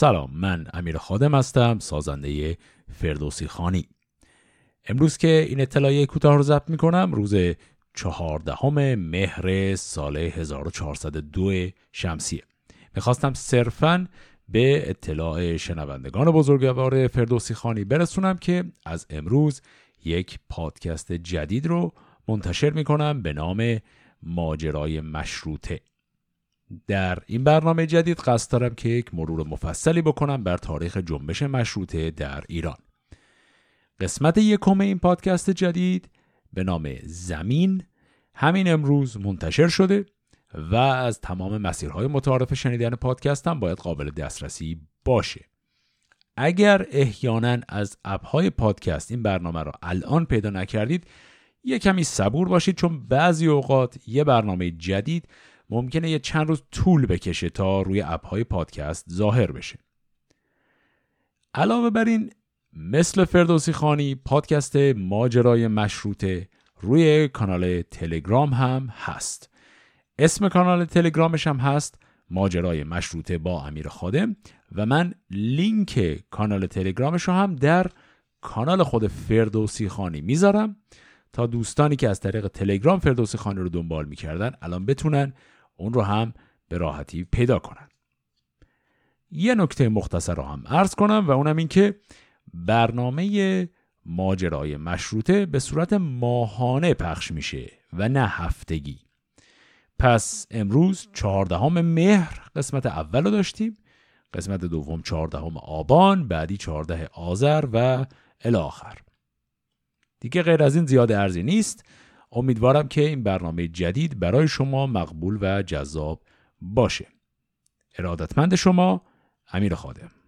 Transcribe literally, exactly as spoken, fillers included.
سلام، من امیر خادم هستم، سازنده فردوسی خانی. امروز که این اطلاعیه کوتاه رو ضبط میکنم روز چهاردهم مهر سال هزار و چهارصد و دو شمسیه. میخواستم صرفاً به اطلاع شنوندگان بزرگوار فردوسی خانی برسونم که از امروز یک پادکست جدید رو منتشر میکنم به نام ماجرای مشروطه. در این برنامه جدید قصد دارم که یک مرور مفصلی بکنم بر تاریخ جنبش مشروطه در ایران. قسمت یکم این پادکست جدید به نام زمین همین امروز منتشر شده و از تمام مسیرهای متعارف شنیدن پادکست هم باید قابل دسترسی باشه. اگر احیانا از اپهای پادکست این برنامه را الان پیدا نکردید، یه کمی صبور باشید، چون بعضی اوقات یه برنامه جدید ممکنه یه چند روز طول بکشه تا روی اپهای پادکست ظاهر بشه. علاوه بر این، مثل فردوسی خانی، پادکست ماجرای مشروطه روی کانال تلگرام هم هست. اسم کانال تلگرامش هم هست ماجرای مشروطه با امیر خادم، و من لینک کانال تلگرامش رو هم در کانال خود فردوسی خانی میذارم تا دوستانی که از طریق تلگرام فردوسی خانی رو دنبال میکردن الان بتونن اون رو هم به راحتی پیدا کنن. یه نکته مختصر رو هم عرض کنم و اونم این که برنامه ماجرای مشروطه به صورت ماهانه پخش میشه و نه هفتگی. پس امروز چهاردهم مهر قسمت اول رو داشتیم، قسمت دوم چهاردهم آبان، بعدی چهارده آذر و الی آخر. دیگه غیر از این زیاد ارزی نیست. امیدوارم که این برنامه جدید برای شما مقبول و جذاب باشه. ارادتمند شما، امیر خادم.